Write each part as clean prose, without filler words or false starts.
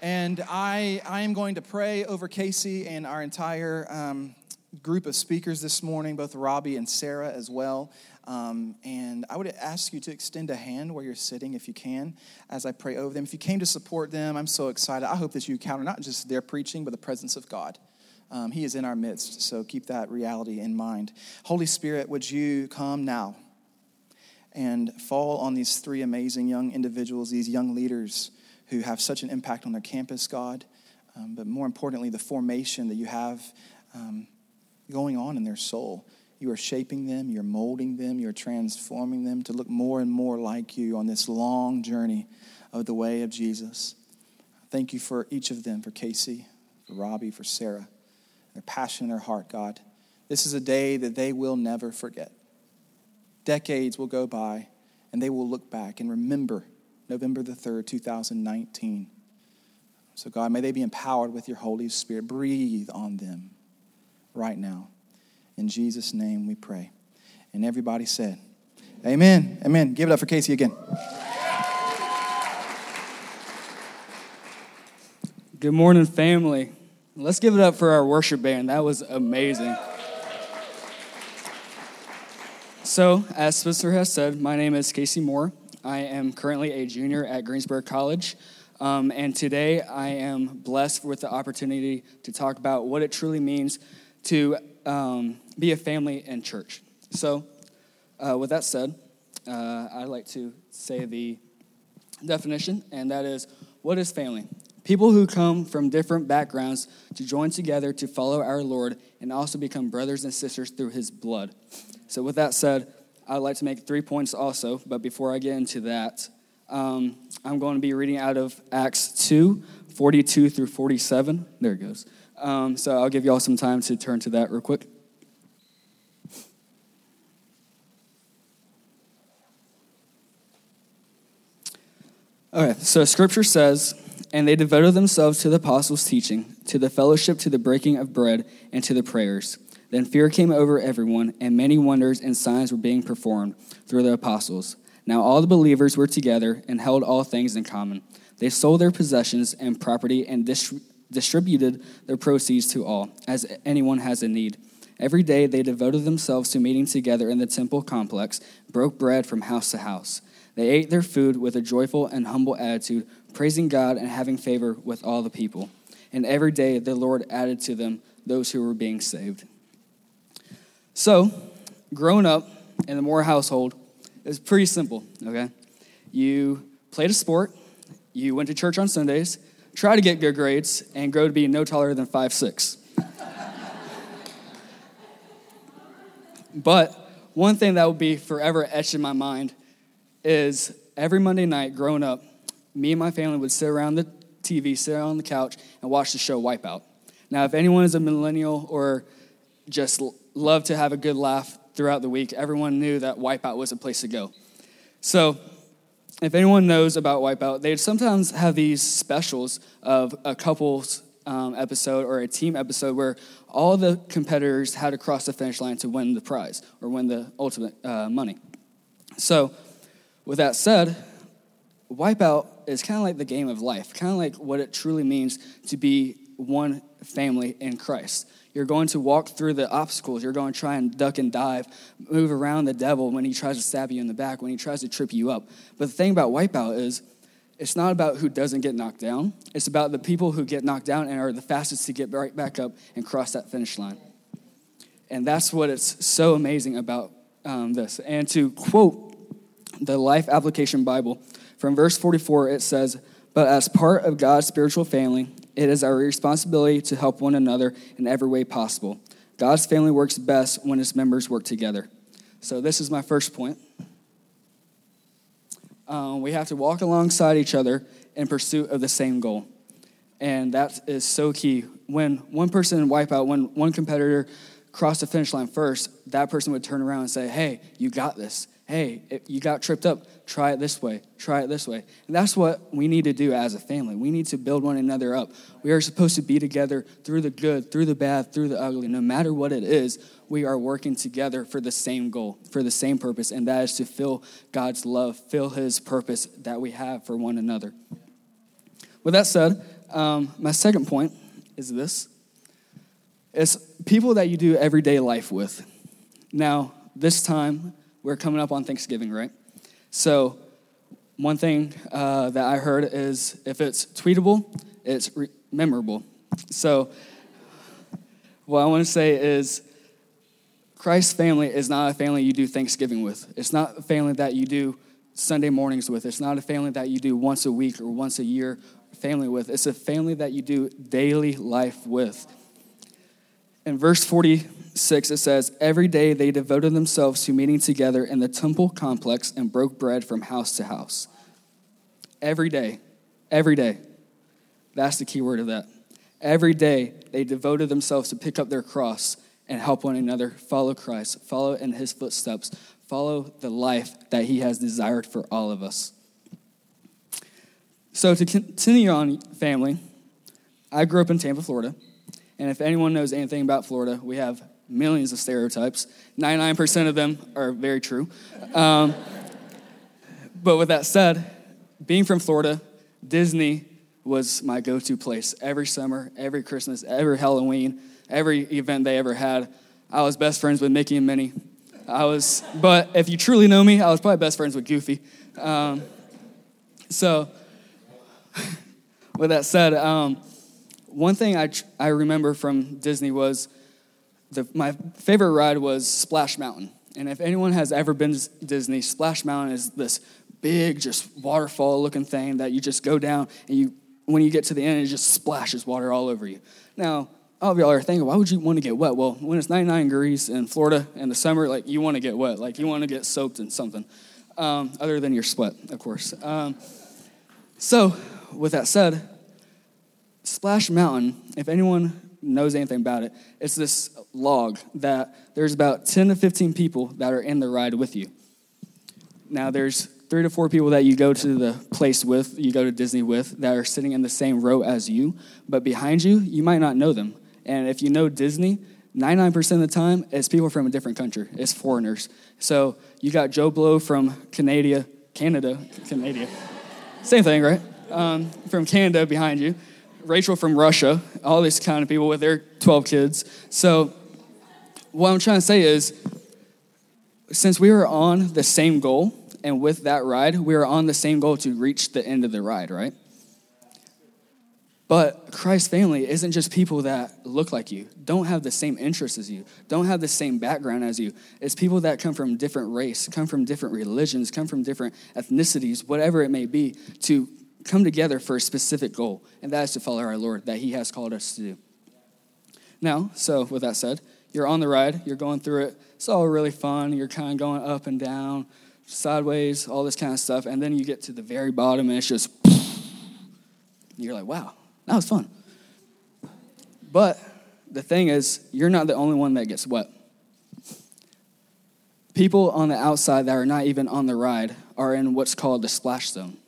And I am going to pray over Casey and our entire group of speakers this morning, both Robbie and Sarah as well. And I would ask you to extend a hand where you're sitting if you can, as I pray over them. If you came to support them, I'm so excited. I hope that you encounter not just their preaching, but the presence of God. He is in our midst, so keep that reality in mind. Holy Spirit, would you come now and fall on these three amazing young individuals, these young leaders who have such an impact on their campus, God, but more importantly, the formation that you have going on in their soul. You are shaping them, you're molding them, you're transforming them to look more and more like you on this long journey of the way of Jesus. Thank you for each of them, for Casey, for Robbie, for Sarah, their passion in their heart, God. This is a day that they will never forget. Decades will go by, and they will look back and remember November the 3rd, 2019. So God, may they be empowered with your Holy Spirit. Breathe on them right now. In Jesus' name we pray. And everybody said, amen. Amen. Give it up for Casey again. Good morning, family. Let's give it up for our worship band. That was amazing. So, as Spencer has said, my name is Casey Moore. I am currently a junior at Greensboro College, and today I am blessed with the opportunity to talk about what it truly means to be a family in church. So, with that said, I'd like to say the definition, and that is, what is family? People who come from different backgrounds to join together to follow our Lord and also become brothers and sisters through his blood. So with that said, I'd like to make 3 points also, but before I get into that, I'm going to be reading out of Acts 2, 42 through 47. There it goes. So I'll give you all some time to turn to that real quick. All right, so Scripture says, "And they devoted themselves to the apostles' teaching, to the fellowship, to the breaking of bread, and to the prayers. Then fear came over everyone, and many wonders and signs were being performed through the apostles. Now all the believers were together and held all things in common. They sold their possessions and property and distributed their proceeds to all, as anyone has a need. Every day they devoted themselves to meeting together in the temple complex, broke bread from house to house. They ate their food with a joyful and humble attitude, praising God and having favor with all the people. And every day the Lord added to them those who were being saved." So, growing up in the Moore household is pretty simple, okay? You played a sport, you went to church on Sundays, tried to get good grades, and grow to be no taller than 5'6". But one thing that will be forever etched in my mind is every Monday night growing up, me and my family would sit around the TV, sit on the couch, and watch the show Wipeout. Now, if anyone is a millennial or just love to have a good laugh throughout the week, everyone knew that Wipeout was a place to go. So if anyone knows about Wipeout, they'd sometimes have these specials of a couple's episode or a team episode where all the competitors had to cross the finish line to win the prize or win the ultimate money. So with that said, Wipeout is kind of like the game of life, kind of like what it truly means to be one family in Christ. You're going to walk through the obstacles. You're going to try and duck and dive, move around the devil when he tries to stab you in the back, when he tries to trip you up. But the thing about Wipeout is it's not about who doesn't get knocked down. It's about the people who get knocked down and are the fastest to get right back up and cross that finish line. And that's what it's so amazing about this. And to quote the Life Application Bible, from verse 44, it says, "But as part of God's spiritual family, it is our responsibility to help one another in every way possible. God's family works best when its members work together." So this is my first point. We have to walk alongside each other in pursuit of the same goal. And that is so key. When one person wipe out, when one competitor crossed the finish line first, that person would turn around and say, "Hey, you got this. Hey, you got tripped up. Try it this way. Try it this way." And that's what we need to do as a family. We need to build one another up. We are supposed to be together through the good, through the bad, through the ugly. No matter what it is, we are working together for the same goal, for the same purpose, and that is to fill God's love, fill his purpose that we have for one another. With that said, my second point is this. It's people that you do everyday life with. Now, this time, we're coming up on Thanksgiving, right? So one thing that I heard is if it's tweetable, it's memorable. So what I want to say is Christ's family is not a family you do Thanksgiving with. It's not a family that you do Sunday mornings with. It's not a family that you do once a week or once a year family with. It's a family that you do daily life with. In verse 46, it says, every day they devoted themselves to meeting together in the temple complex and broke bread from house to house. Every day. Every day. That's the key word of that. Every day they devoted themselves to pick up their cross and help one another follow Christ, follow in his footsteps, follow the life that he has desired for all of us. So to continue on, family, I grew up in Tampa, Florida. And if anyone knows anything about Florida, we have millions of stereotypes. 99% of them are very true. But with that said, being from Florida, Disney was my go-to place. Every summer, every Christmas, every Halloween, every event they ever had, I was best friends with Mickey and Minnie. But if you truly know me, I was probably best friends with Goofy. So, with that said, one thing I remember from Disney was my favorite ride was Splash Mountain. And if anyone has ever been to Disney, Splash Mountain is this big, just waterfall-looking thing that you just go down, and when you get to the end, it just splashes water all over you. Now, all of y'all are thinking, why would you want to get wet? Well, when it's 99 degrees in Florida in the summer, like, you want to get wet. Like, you want to get soaked in something, other than your sweat, of course. So, with that said, Splash Mountain, if anyone knows anything about it, it's this log that there's about 10 to 15 people that are in the ride with you. Now, there's 3 to 4 people that you go to the place with, you go to Disney with, that are sitting in the same row as you, but behind you, you might not know them. And if you know Disney, 99% of the time, it's people from a different country. It's foreigners. So you got Joe Blow from Canada. Same thing, right? From Canada behind you. Rachel from Russia. All these kind of people with their 12 kids. So what I'm trying to say is, since we were on the same goal, and with that ride, we were on the same goal to reach the end of the ride, right? But Christ's family isn't just people that look like you, don't have the same interests as you, don't have the same background as you. It's people that come from different race, come from different religions, come from different ethnicities, whatever it may be, to come together for a specific goal, and that is to follow our Lord that he has called us to do. Now, so with that said, you're on the ride, you're going through it, it's all really fun, you're kind of going up and down, sideways, all this kind of stuff, and then you get to the very bottom, and it's just, you're like, wow. That was fun. But the thing is, you're not the only one that gets wet. People on the outside that are not even on the ride are in what's called the splash zone.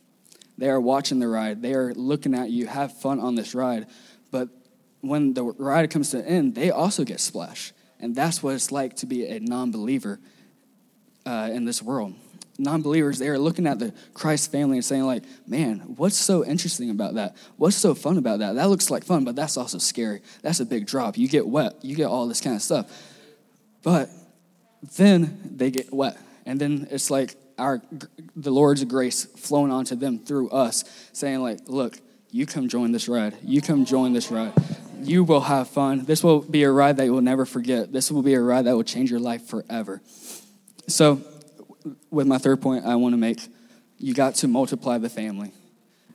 They are watching the ride. They are looking at you, have fun on this ride. But when the ride comes to an end, they also get splashed. And that's what it's like to be a non-believer in this world. Non-believers, they are looking at the Christ family and saying, like, man, what's so interesting about that? What's so fun about that? That looks like fun, but that's also scary. That's a big drop. You get wet. You get all this kind of stuff. But then they get wet, and then it's like the Lord's grace flowing onto them through us, saying, like, look, you come join this ride. You come join this ride. You will have fun. This will be a ride that you will never forget. This will be a ride that will change your life forever. So, with my third point I want to make, you got to multiply the family.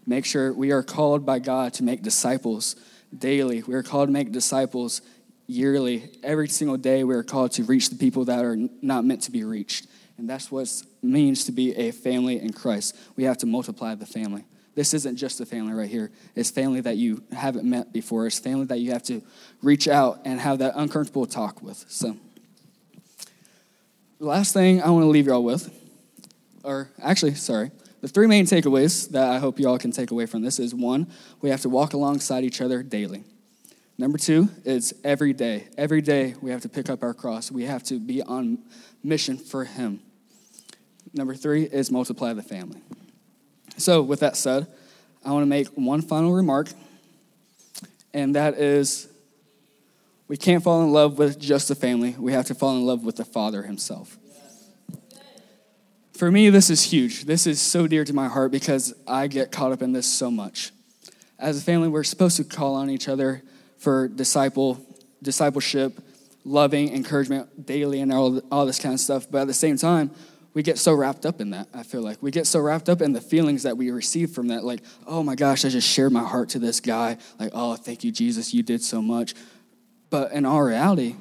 Make sure we are called by God to make disciples daily. We are called to make disciples yearly. Every single day we are called to reach the people that are not meant to be reached. And that's what it means to be a family in Christ. We have to multiply the family. This isn't just a family right here. It's family that you haven't met before. It's family that you have to reach out and have that uncomfortable talk with. So, the last thing I want to leave y'all with, the three main takeaways that I hope y'all can take away from this is, 1, we have to walk alongside each other daily. Number 2 is every day. Every day we have to pick up our cross. We have to be on mission for him. Number 3 is multiply the family. So with that said, I want to make one final remark, and that is we can't fall in love with just the family. We have to fall in love with the Father himself. For me, this is huge. This is so dear to my heart because I get caught up in this so much. As a family, we're supposed to call on each other for discipleship, loving, encouragement daily, and all this kind of stuff. But at the same time, we get so wrapped up in that, I feel like. We get so wrapped up in the feelings that we receive from that. Like, oh my gosh, I just shared my heart to this guy. Like, oh, thank you, Jesus, you did so much. But in all reality,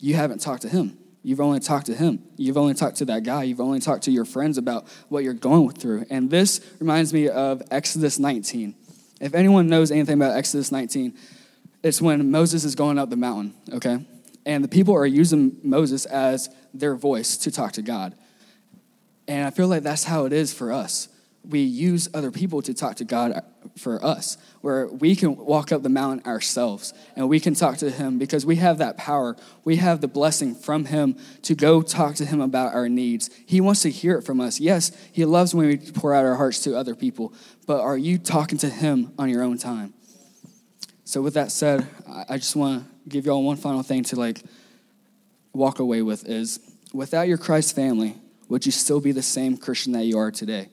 you haven't talked to him. You've only talked to him. You've only talked to that guy. You've only talked to your friends about what you're going through. And this reminds me of Exodus 19. If anyone knows anything about Exodus 19, it's when Moses is going up the mountain, okay? And the people are using Moses as their voice to talk to God. And I feel like that's how it is for us. We use other people to talk to God for us, where we can walk up the mountain ourselves and we can talk to him because we have that power. We have the blessing from him to go talk to him about our needs. He wants to hear it from us. Yes, he loves when we pour out our hearts to other people, but are you talking to him on your own time? So with that said, I just want to give y'all one final thing to walk away with is, without your Christ family, would you still be the same Christian that you are today?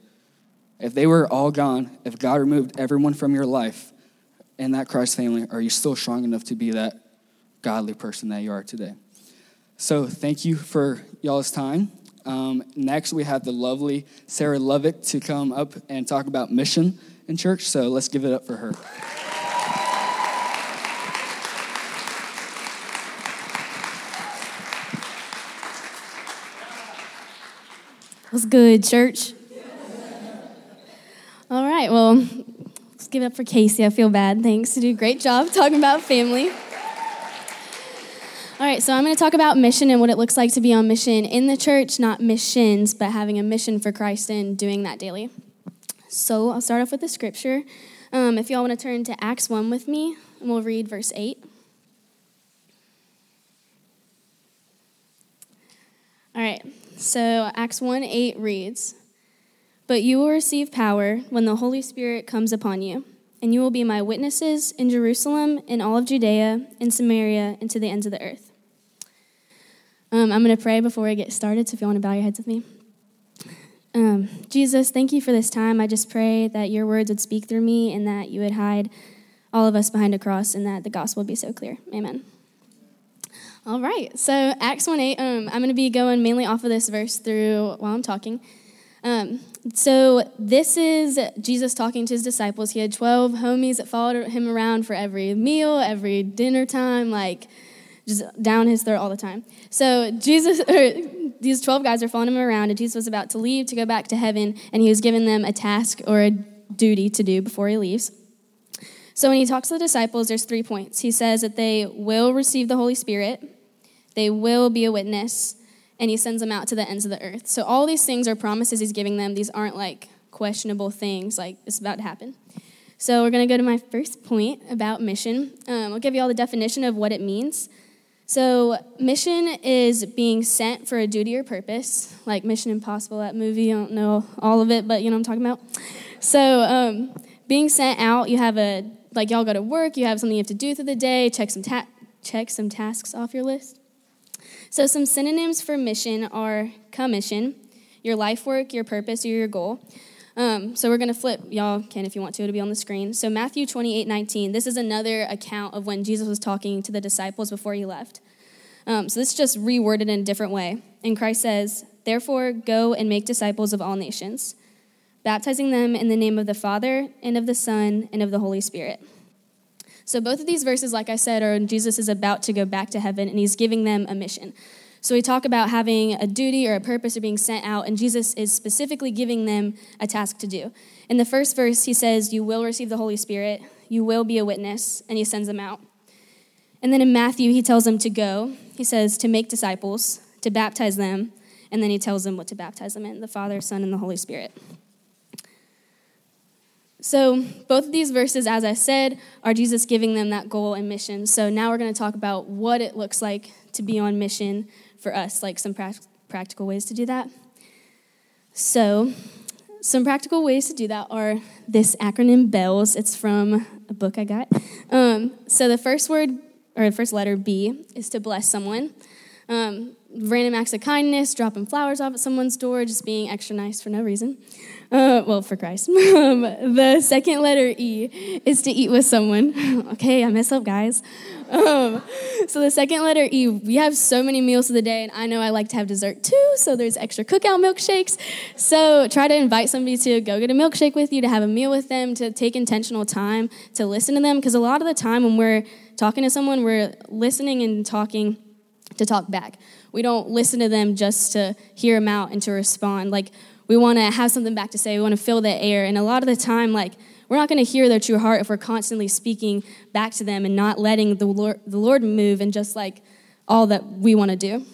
If they were all gone, if God removed everyone from your life and that Christ family, are you still strong enough to be that godly person that you are today? So thank you for y'all's time. Next, we have the lovely Sarah Lovick to come up and talk about mission in church. So let's give it up for her. That was good, church. All right, well, let's give it up for Casey. I feel bad. Thanks. You do a great job talking about family. All right, so I'm going to talk about mission and what it looks like to be on mission in the church, not missions, but having a mission for Christ and doing that daily. So I'll start off with the scripture. If you all want to turn to Acts 1 with me, and we'll read verse 8. All right, so Acts 1:8 reads, "But you will receive power when the Holy Spirit comes upon you, and you will be my witnesses in Jerusalem, in all of Judea, in Samaria, and to the ends of the earth." I'm going to pray before I get started, so if you want to bow your heads with me. Jesus, thank you for this time. I just pray that your words would speak through me and that you would hide all of us behind a cross and that the gospel would be so clear. Amen. All right, so Acts 1:8, I'm going to be going mainly off of this verse through while I'm talking. So this is Jesus talking to his disciples. He had 12 homies that followed him around for every meal, every dinner time, just down his throat all the time. So these 12 guys are following him around, and Jesus was about to leave to go back to heaven, and he was giving them a task or a duty to do before he leaves. So when he talks to the disciples, there's 3 points. He says that they will receive the Holy Spirit, they will be a witness, and he sends them out to the ends of the earth. So all these things are promises he's giving them. These aren't questionable things, it's about to happen. So we're going to go to my first point about mission. I'll give you all the definition of what it means. So mission is being sent for a duty or purpose, like Mission Impossible, that movie. I don't know all of it, but you know what I'm talking about. So being sent out, you have y'all go to work, you have something you have to do through the day, check some tasks off your list. So some synonyms for mission are commission, your life work, your purpose, or your goal. So we're going to flip. Y'all can if you want to. It'll be on the screen. So Matthew 28:19. This is another account of when Jesus was talking to the disciples before he left. So this is just reworded in a different way. And Christ says, "Therefore, go and make disciples of all nations, baptizing them in the name of the Father and of the Son and of the Holy Spirit." So both of these verses, like I said, are Jesus is about to go back to heaven, and he's giving them a mission. So we talk about having a duty or a purpose or being sent out, and Jesus is specifically giving them a task to do. In the first verse, he says, you will receive the Holy Spirit, you will be a witness, and he sends them out. And then in Matthew, he tells them to go. He says to make disciples, to baptize them, and then he tells them what to baptize them in, the Father, Son, and the Holy Spirit. So both of these verses, as I said, are Jesus giving them that goal and mission. So now we're going to talk about what it looks like to be on mission for us, some practical ways to do that. So Some practical ways to do that are this acronym, BELLS. It's from a book I got. So the first word, or the first letter, B, is to bless someone. Random acts of kindness, dropping flowers off at someone's door, just being extra nice for no reason. Well, for Christ. The second letter, E, is to eat with someone. Okay, I mess up, guys. So the second letter, E, we have so many meals of the day, and I know I like to have dessert too, so there's extra cookout milkshakes. So try to invite somebody to go get a milkshake with you, to have a meal with them, to take intentional time to listen to them, because a lot of the time when we're talking to someone, we're listening and talking to talk back. We don't listen to them just to hear them out and to respond. Like, we want to have something back to say. We want to fill the air. And a lot of the time, like, we're not going to hear their true heart if we're constantly speaking back to them and not letting the Lord move and just, like, all that we want to do.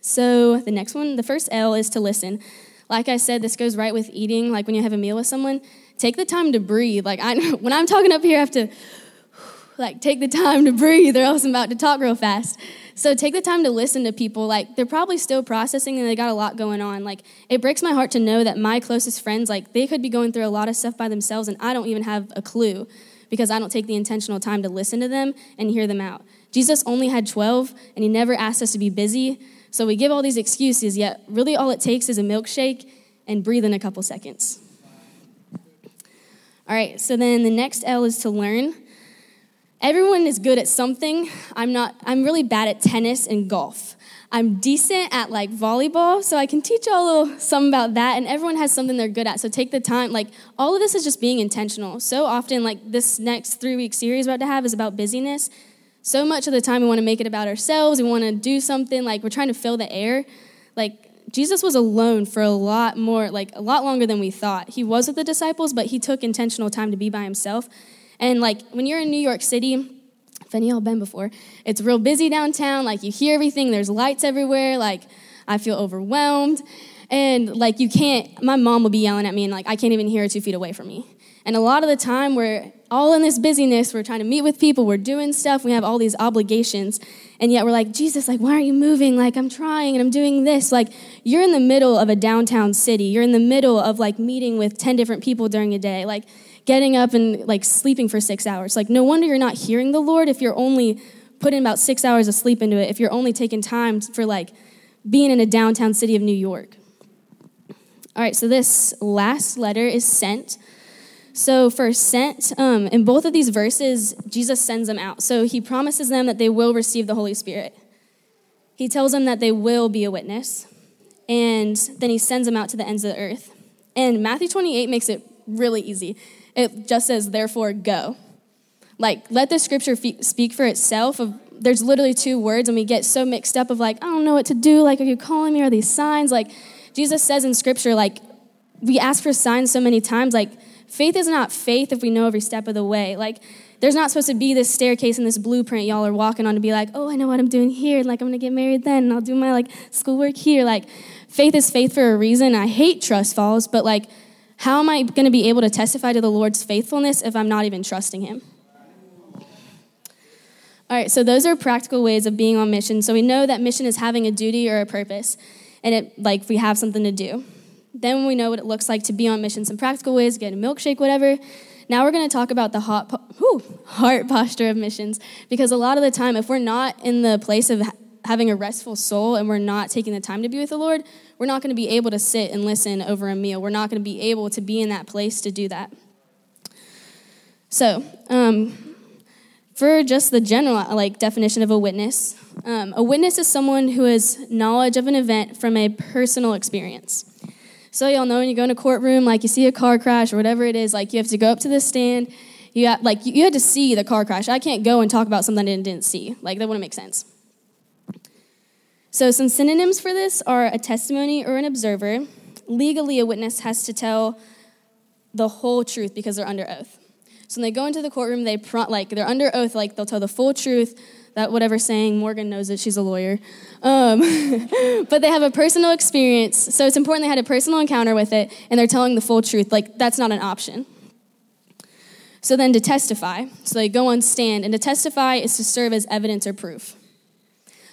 So the next one, the first L, is to listen. Like I said, this goes right with eating. Like, when you have a meal with someone, take the time to breathe. Like, when I'm talking up here, I have to, like, take the time to breathe or else I'm about to talk real fast. So take the time to listen to people. Like, they're probably still processing and they got a lot going on. Like, it breaks my heart to know that my closest friends, like, they could be going through a lot of stuff by themselves and I don't even have a clue because I don't take the intentional time to listen to them and hear them out. Jesus only had 12 and he never asked us to be busy. So we give all these excuses, yet really all it takes is a milkshake and breathe in a couple seconds. All right, so then the next L is to learn. Everyone is good at something. I'm really bad at tennis and golf. I'm decent at, like, volleyball, so I can teach y'all a little something about that, and everyone has something they're good at, so take the time. Like, all of this is just being intentional. So often, like, this next 3-week series we're about to have is about busyness. So much of the time we want to make it about ourselves. We want to do something. Like, we're trying to fill the air. Like, Jesus was alone for a lot longer than we thought. He was with the disciples, but he took intentional time to be by himself. And, like, when you're in New York City, if any of y'all been before, it's real busy downtown. Like, you hear everything. There's lights everywhere. Like, I feel overwhelmed. And, like, you can't, my mom will be yelling at me, and, like, I can't even hear her 2 feet away from me. And a lot of the time, we're all in this busyness. We're trying to meet with people. We're doing stuff. We have all these obligations. And yet we're like, Jesus, like, why aren't you moving? Like, I'm trying, and I'm doing this. Like, you're in the middle of a downtown city. You're in the middle of, like, meeting with 10 different people during a day. Like, getting up and, like, sleeping for 6 hours. Like, no wonder you're not hearing the Lord if you're only putting about 6 hours of sleep into it, if you're only taking time for, like, being in a downtown city of New York. All right, so this last letter is sent. So for sent, in both of these verses, Jesus sends them out. So he promises them that they will receive the Holy Spirit. He tells them that they will be a witness. And then he sends them out to the ends of the earth. And Matthew 28 makes it really easy. It just says, therefore, go. Like, let the scripture speak for itself. There's literally 2 words, and we get so mixed up of, like, I don't know what to do. Like, are you calling me? Are these signs? Like, Jesus says in scripture, like, we ask for signs so many times. Like, faith is not faith if we know every step of the way. Like, there's not supposed to be this staircase and this blueprint y'all are walking on to be like, oh, I know what I'm doing here. Like, I'm going to get married then, and I'll do my, like, schoolwork here. Like, faith is faith for a reason. I hate trust falls, but, like, how am I going to be able to testify to the Lord's faithfulness if I'm not even trusting him? All right, so those are practical ways of being on mission. So we know that mission is having a duty or a purpose, and it, like, we have something to do. Then we know what it looks like to be on mission, some practical ways, get a milkshake, whatever. Now we're going to talk about the heart posture of missions, because a lot of the time, if we're not in the place of having a restful soul and we're not taking the time to be with the Lord, we're not going to be able to sit and listen over a meal. We're not going to be able to be in that place to do that. So for just the general, like, definition of a witness is someone who has knowledge of an event from a personal experience. So y'all know when you go in a courtroom, like, you see a car crash or whatever it is, like, you have to go up to the stand. You had to see the car crash. I can't go and talk about something I didn't see. Like, that wouldn't make sense. So some synonyms for this are a testimony or an observer. Legally, a witness has to tell the whole truth because they're under oath. So when they go into the courtroom, they're under oath, like, they'll tell the full truth, that whatever saying, Morgan knows it, she's a lawyer. But they have a personal experience, so it's important they had a personal encounter with it, and they're telling the full truth. Like, that's not an option. So then to testify, so they go on stand, and to testify is to serve as evidence or proof.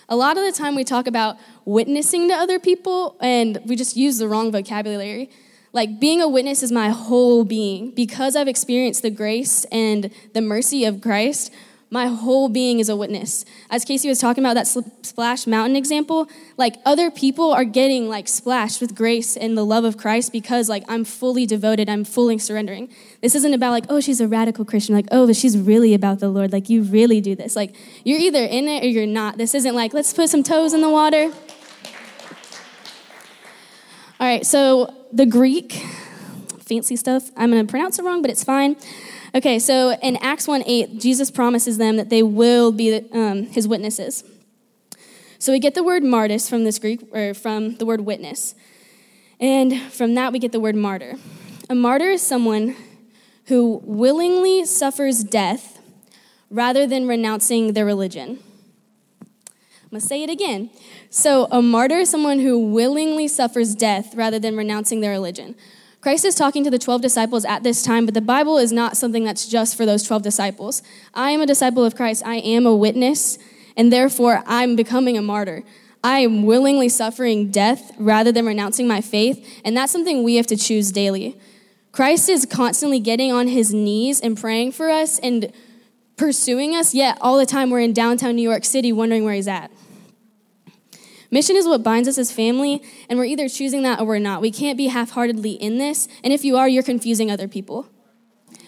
A lot of the time we talk about witnessing to other people, and we just use the wrong vocabulary. Like, being a witness is my whole being. Because I've experienced the grace and the mercy of Christ, my whole being is a witness. As Casey was talking about that Splash Mountain example, like, other people are getting, like, splashed with grace and the love of Christ because, like, I'm fully devoted, I'm fully surrendering. This isn't about, like, oh, she's a radical Christian. Like, oh, but she's really about the Lord. Like, you really do this. Like, you're either in it or you're not. This isn't like, let's put some toes in the water. All right, so the Greek, fancy stuff. I'm going to pronounce it wrong, but it's fine. Okay, so in Acts 1:8, Jesus promises them that they will be his witnesses. So we get the word martyrs from this Greek, or from the word witness. And from that, we get the word martyr. A martyr is someone who willingly suffers death rather than renouncing their religion. I'm going to say it again. So a martyr is someone who willingly suffers death rather than renouncing their religion. Christ is talking to the 12 disciples at this time, but the Bible is not something that's just for those 12 disciples. I am a disciple of Christ. I am a witness, and therefore I'm becoming a martyr. I am willingly suffering death rather than renouncing my faith, and that's something we have to choose daily. Christ is constantly getting on his knees and praying for us and pursuing us, yet all the time we're in downtown New York City wondering where he's at. Mission is what binds us as family, and we're either choosing that or we're not. We can't be half-heartedly in this, and if you are, you're confusing other people.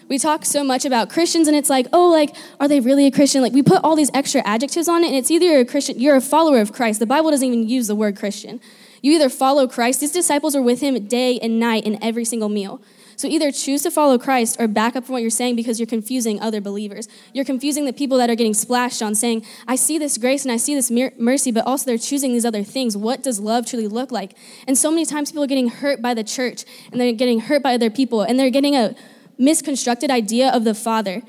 We talk so much about Christians, and it's like, oh, like, are they really a Christian? Like, we put all these extra adjectives on it, and it's either you're a Christian, you're a follower of Christ. The Bible doesn't even use the word Christian. You either follow Christ. These disciples are with him day and night in every single meal. So either choose to follow Christ or back up from what you're saying because you're confusing other believers. You're confusing the people that are getting splashed on saying, I see this grace and I see this mercy, but also they're choosing these other things. What does love truly look like? And so many times people are getting hurt by the church, and they're getting hurt by other people, and they're getting a misconstructed idea of the Father.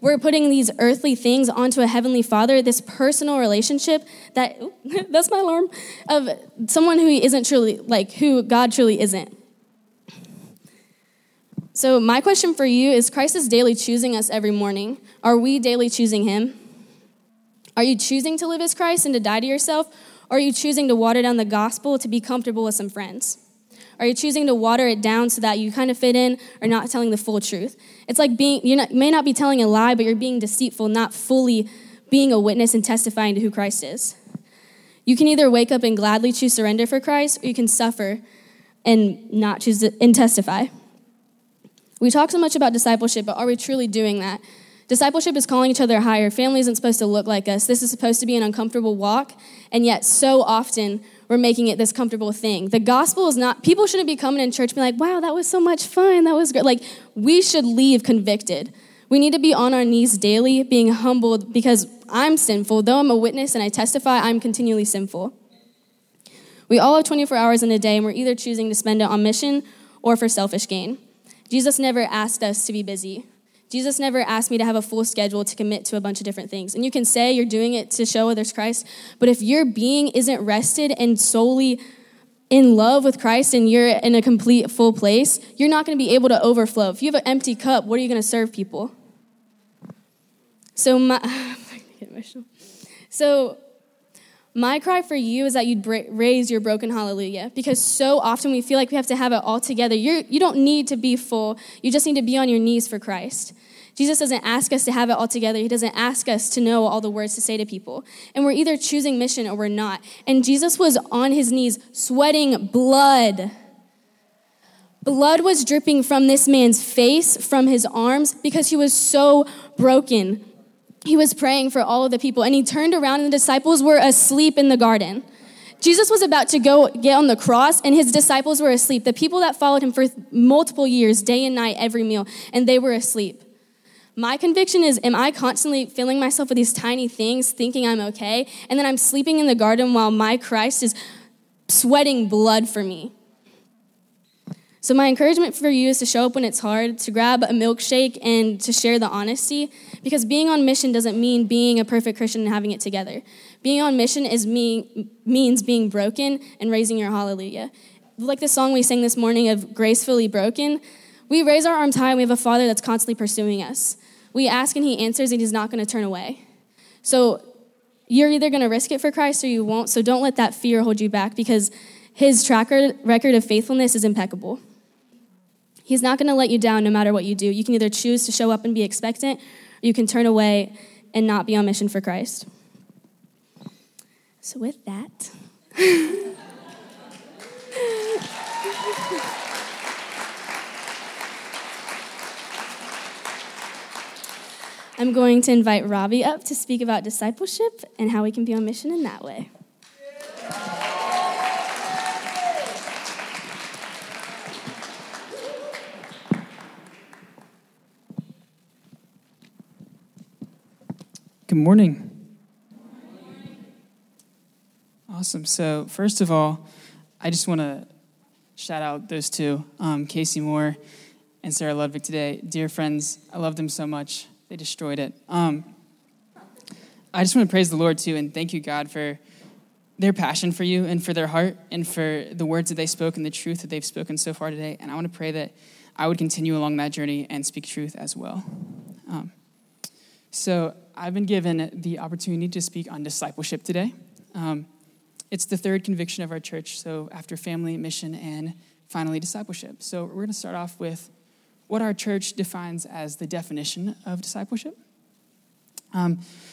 We're putting these earthly things onto a heavenly Father, this personal relationship that, that's my alarm, of someone who isn't truly, like, who God truly isn't. So my question for you is, Christ is daily choosing us every morning. Are we daily choosing him? Are you choosing to live as Christ and to die to yourself? Or are you choosing to water down the gospel to be comfortable with some friends? Are you choosing to water it down so that you kind of fit in, or not telling the full truth? It's like you may not be telling a lie, but you're being deceitful, not fully being a witness and testifying to who Christ is. You can either wake up and gladly choose surrender for Christ, or you can suffer and not choose to, and testify. We talk so much about discipleship, but are we truly doing that? Discipleship is calling each other higher. Family isn't supposed to look like us. This is supposed to be an uncomfortable walk, and yet so often we're making it this comfortable thing. The gospel is not, people shouldn't be coming in church and be like, wow, that was so much fun, that was great. Like, we should leave convicted. We need to be on our knees daily, being humbled, because I'm sinful. Though I'm a witness and I testify, I'm continually sinful. We all have 24 hours in a day, and we're either choosing to spend it on mission or for selfish gain. Jesus never asked us to be busy. Jesus never asked me to have a full schedule to commit to a bunch of different things. And you can say you're doing it to show others Christ, but if your being isn't rested and solely in love with Christ and you're in a complete full place, you're not going to be able to overflow. If you have an empty cup, what are you going to serve people? So my cry for you is that you'd raise your broken hallelujah, because so often we feel like we have to have it all together. You don't need to be full. You just need to be on your knees for Christ. Jesus doesn't ask us to have it all together. He doesn't ask us to know all the words to say to people. And we're either choosing mission or we're not. And Jesus was on his knees sweating blood. Blood was dripping from this man's face, from his arms, because he was so broken. He was praying for all of the people, and he turned around, and the disciples were asleep in the garden. Jesus was about to go get on the cross, and his disciples were asleep. The people that followed him for multiple years, day and night, every meal, and they were asleep. My conviction is, am I constantly filling myself with these tiny things, thinking I'm okay, and then I'm sleeping in the garden while my Christ is sweating blood for me? So my encouragement for you is to show up when it's hard, to grab a milkshake, and to share the honesty, because being on mission doesn't mean being a perfect Christian and having it together. Being on mission means being broken and raising your hallelujah. Like the song we sang this morning of Gracefully Broken, we raise our arms high and we have a Father that's constantly pursuing us. We ask and he answers, and he's not going to turn away. So you're either going to risk it for Christ or you won't, so don't let that fear hold you back, because his track record of faithfulness is impeccable. He's not going to let you down no matter what you do. You can either choose to show up and be expectant, or you can turn away and not be on mission for Christ. So with that, I'm going to invite Robbie up to speak about discipleship and how we can be on mission in that way. Good morning. Awesome. So first of all, I just want to shout out those two, Casey Moore and Sarah Ludwig today. Dear friends, I love them so much. They destroyed it. I just want to praise the Lord, too, and thank you, God, for their passion for you and for their heart and for the words that they spoke and the truth that they've spoken so far today. And I want to pray that I would continue along that journey and speak truth as well. So I've been given the opportunity to speak on discipleship today. It's the third conviction of our church, so after family, mission, and finally discipleship. So we're going to start off with what our church defines as the definition of discipleship.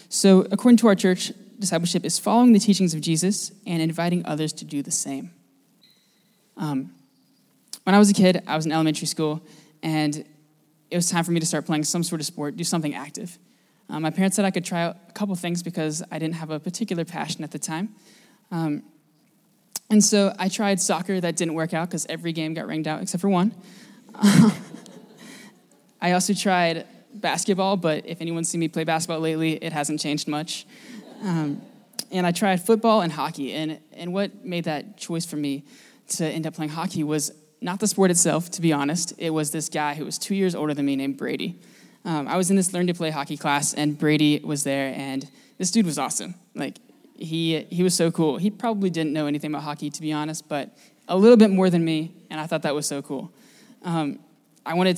So according to our church, discipleship is following the teachings of Jesus and inviting others to do the same. When I was a kid, I was in elementary school, and it was time for me to start playing some sort of sport, do something active. My parents said I could try out a couple things because I didn't have a particular passion at the time. And so I tried soccer. That didn't work out because every game got rained out except for one. I also tried basketball, but if anyone's seen me play basketball lately, it hasn't changed much. And I tried football and hockey, and what made that choice for me to end up playing hockey was not the sport itself, to be honest. It was this guy who was 2 years older than me named Brady. I was in this learn-to-play hockey class, and Brady was there, and this dude was awesome. Like, he was so cool. He probably didn't know anything about hockey, to be honest, but a little bit more than me, and I thought that was so cool. I wanted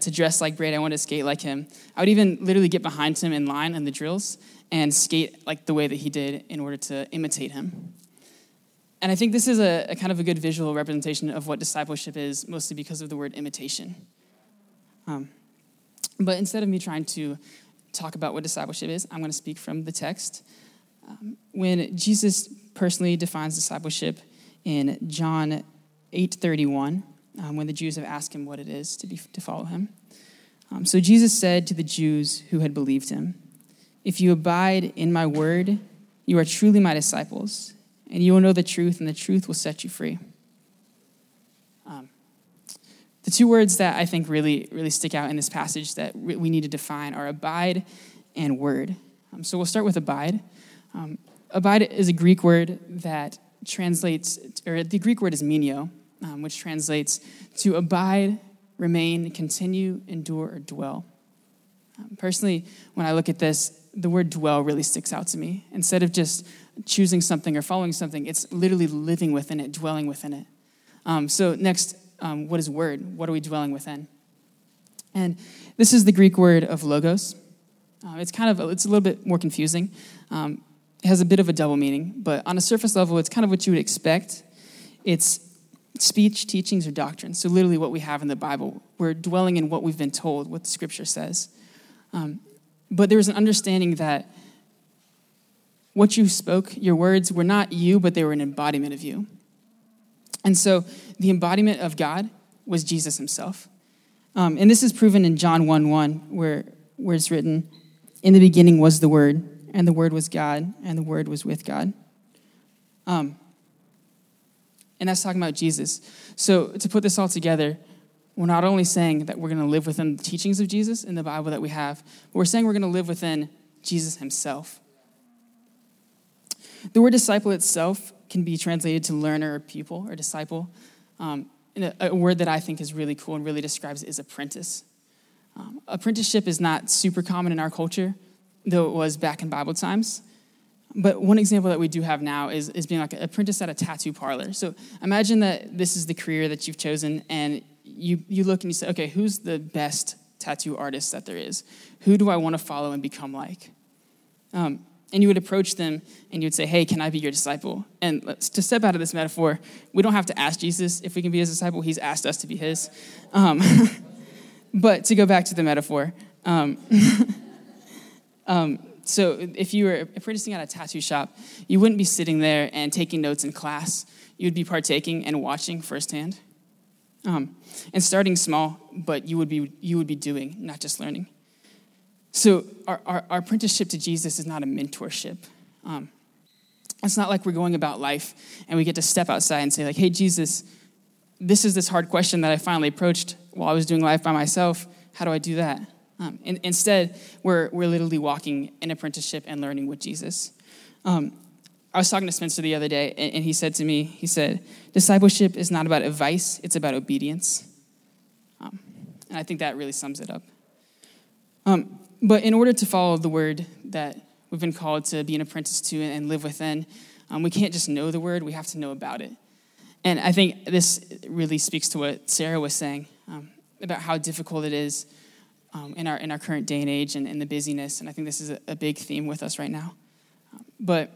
to dress like Brady. I wanted to skate like him. I would even literally get behind him in line in the drills and skate like the way that he did in order to imitate him. And I think this is a kind of a good visual representation of what discipleship is, mostly because of the word imitation. But instead of me trying to talk about what discipleship is, I'm going to speak from the text. When Jesus personally defines discipleship in John 8:31, when the Jews have asked him what it is to follow him. So Jesus said to the Jews who had believed him, "If you abide in my word, you are truly my disciples, and you will know the truth, and the truth will set you free." The two words that I think really stick out in this passage that we need to define are abide and word. So we'll start with abide. Abide is a Greek word that translates, or the Greek word is meno, which translates to abide, remain, continue, endure, or dwell. Personally, when I look at this, the word dwell really sticks out to me. Instead of just choosing something or following something, it's literally living within it, dwelling within it. So next, what is word? What are we dwelling within? And this is the Greek word of logos. It's a little bit more confusing. It has a bit of a double meaning, but on a surface level, it's kind of what you would expect. It's speech, teachings, or doctrines. So literally what we have in the Bible. We're dwelling in what we've been told, what the Scripture says. But there was an understanding that what you spoke, your words, were not you, but they were an embodiment of you. And so the embodiment of God was Jesus himself. And this is proven in John 1:1, where it's written, "In the beginning was the Word, and the Word was God, and the Word was with God." And that's talking about Jesus. So to put this all together, we're not only saying that we're going to live within the teachings of Jesus in the Bible that we have, but we're saying we're going to live within Jesus himself. The word disciple itself can be translated to learner or pupil or disciple. And a word that I think is really cool and really describes it is apprentice. Apprenticeship is not super common in our culture, though it was back in Bible times. But one example that we do have now is being like an apprentice at a tattoo parlor. So imagine that this is the career that you've chosen, and you look and you say, okay, who's the best tattoo artist that there is? Who do I want to follow and become like? And you would approach them and you would say, hey, can I be your disciple? And to step out of this metaphor, we don't have to ask Jesus if we can be his disciple. He's asked us to be his. But to go back to the metaphor, so if you were practicing at a tattoo shop, you wouldn't be sitting there and taking notes in class. You'd be partaking and watching firsthand, and starting small, but you would be doing, not just learning. So our apprenticeship to Jesus is not a mentorship. It's not like we're going about life and we get to step outside and say, like, hey, Jesus, this hard question that I finally approached while I was doing life by myself. How do I do that? Instead, we're literally walking in apprenticeship and learning with Jesus. I was talking to Spencer the other day, and he said to me, discipleship is not about advice, it's about obedience. And I think that really sums it up. But in order to follow the word that we've been called to be an apprentice to and live within, we can't just know the word, we have to know about it. And I think this really speaks to what Sarah was saying about how difficult it is in our current day and age and in the busyness. And I think this is a big theme with us right now. But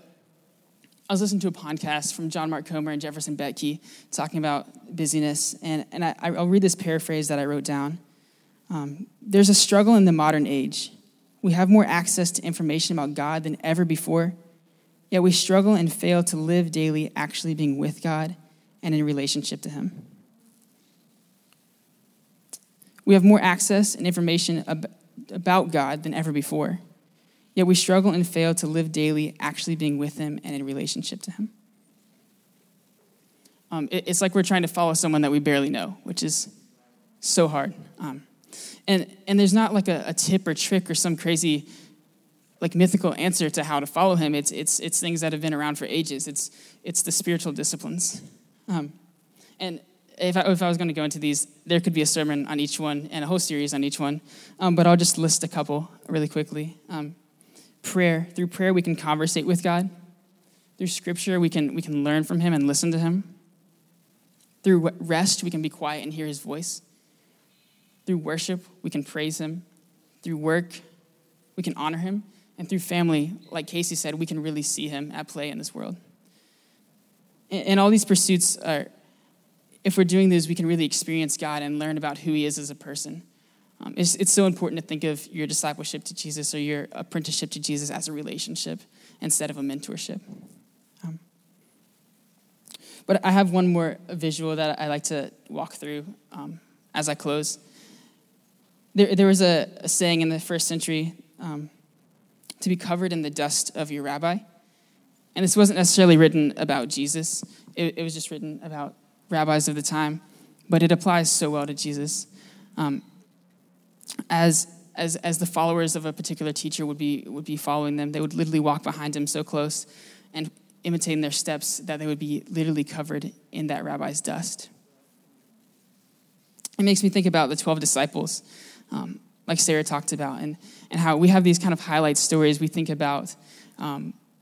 I was listening to a podcast from John Mark Comer and Jefferson Betke talking about busyness. And I'll read this paraphrase that I wrote down. There's a struggle in the modern age. We have more access to information about God than ever before, yet we struggle and fail to live daily actually being with God and in relationship to him. We have more access and information about God than ever before, yet we struggle and fail to live daily actually being with him and in relationship to him. It's like we're trying to follow someone that we barely know, which is so hard. And there's not like a tip or trick or some crazy, like, mythical answer to how to follow him. It's things that have been around for ages. It's the spiritual disciplines. And if I was going to go into these, there could be a sermon on each one and a whole series on each one. But I'll just list a couple really quickly. Prayer. Through prayer, we can conversate with God. Through scripture, we can learn from him and listen to him. Through rest, we can be quiet and hear his voice. Through worship, we can praise him. Through work, we can honor him. And through family, like Casey said, we can really see him at play in this world. And all these pursuits are, if we're doing these, we can really experience God and learn about who he is as a person. It's so important to think of your discipleship to Jesus or your apprenticeship to Jesus as a relationship instead of a mentorship. But I have one more visual that I like to walk through as I close. There was a saying in the first century, to be covered in the dust of your rabbi. And this wasn't necessarily written about Jesus. It was just written about rabbis of the time. But it applies so well to Jesus. As the followers of a particular teacher would be following them, they would literally walk behind him so close and imitating their steps that they would be literally covered in that rabbi's dust. It makes me think about the 12 disciples. Like Sarah talked about, and how we have these kind of highlight stories we think about,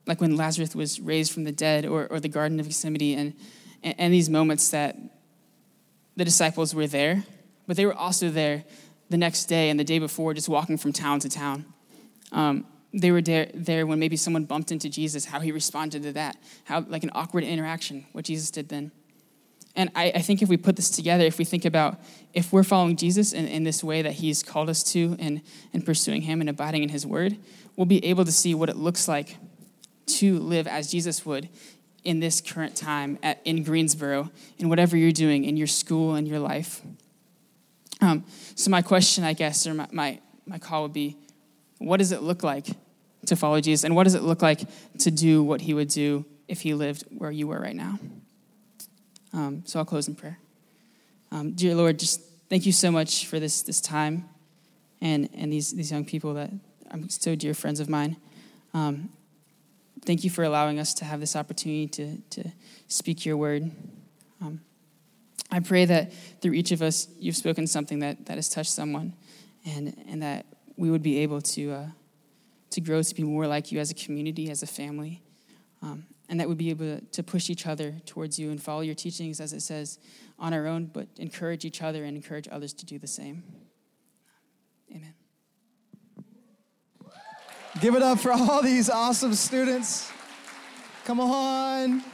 like when Lazarus was raised from the dead or the Garden of Gethsemane, and these moments that the disciples were there, but they were also there the next day and the day before, just walking from town to town. They were there when maybe someone bumped into Jesus, how he responded to that, how, like, an awkward interaction, what Jesus did then. And I think if we put this together, if we think about if we're following Jesus in this way that he's called us to and pursuing him and abiding in his word, we'll be able to see what it looks like to live as Jesus would in this current time in Greensboro, in whatever you're doing, in your school, in your life. So my question, I guess, or my call would be, what does it look like to follow Jesus? And what does it look like to do what he would do if he lived where you were right now? So I'll close in prayer. Dear Lord, just thank you so much for this time and these young people that are so dear friends of mine. Thank you for allowing us to have this opportunity to speak your word. I pray that through each of us, you've spoken something that has touched someone and that we would be able to grow to be more like you as a community, as a family, and that we'd be able to push each other towards you and follow your teachings, as it says, on our own, but encourage each other and encourage others to do the same. Amen. Give it up for all these awesome students. Come on.